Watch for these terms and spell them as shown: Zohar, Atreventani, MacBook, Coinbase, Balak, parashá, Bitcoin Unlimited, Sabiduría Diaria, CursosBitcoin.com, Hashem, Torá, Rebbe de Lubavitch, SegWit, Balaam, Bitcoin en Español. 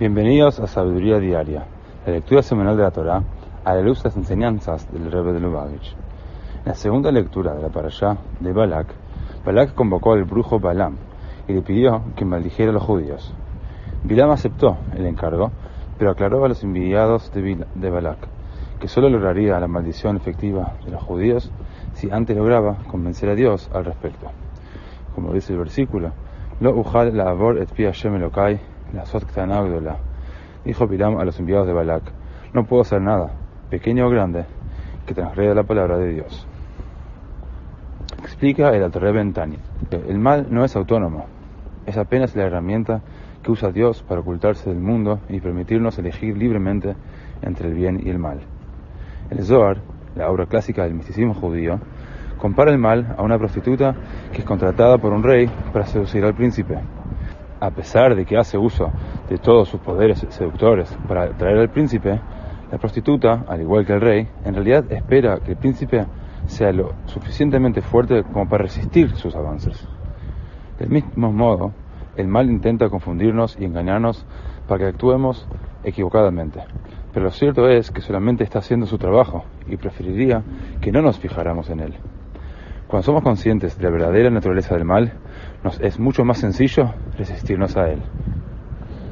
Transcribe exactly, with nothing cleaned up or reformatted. Bienvenidos a Sabiduría Diaria, la lectura semanal de la Torá a la luz de las enseñanzas del Rebbe de Lubavitch. En la segunda lectura de la parashá de Balak, Balak convocó al brujo Balaam y le pidió que maldijera a los judíos. Balaam aceptó el encargo, pero aclaró a los enviados de Balak que solo lograría la maldición efectiva de los judíos si antes lograba convencer a Dios al respecto. Como dice el versículo, Lo ujal la'avor et pi Hashem Elokai la'asot k'tana u'gdola. Dijo Balaam a los enviados de Balak: no puedo hacer nada, pequeño o grande, que transgreda la palabra de Dios. Explica el Atreventani: el mal no es autónomo, es apenas la herramienta que usa Dios para ocultarse del mundo y permitirnos elegir libremente entre el bien y el mal. El Zohar, la obra clásica del misticismo judío, compara el mal a una prostituta que es contratada por un rey para seducir al príncipe. A pesar de que hace uso de todos sus poderes seductores para atraer al príncipe, la prostituta, al igual que el rey, en realidad espera que el príncipe sea lo suficientemente fuerte como para resistir sus avances. Del mismo modo, el mal intenta confundirnos y engañarnos para que actuemos equivocadamente. Pero lo cierto es que solamente está haciendo su trabajo y preferiría que no nos fijáramos en él. Cuando somos conscientes de la verdadera naturaleza del mal, nos es mucho más sencillo resistirnos a él.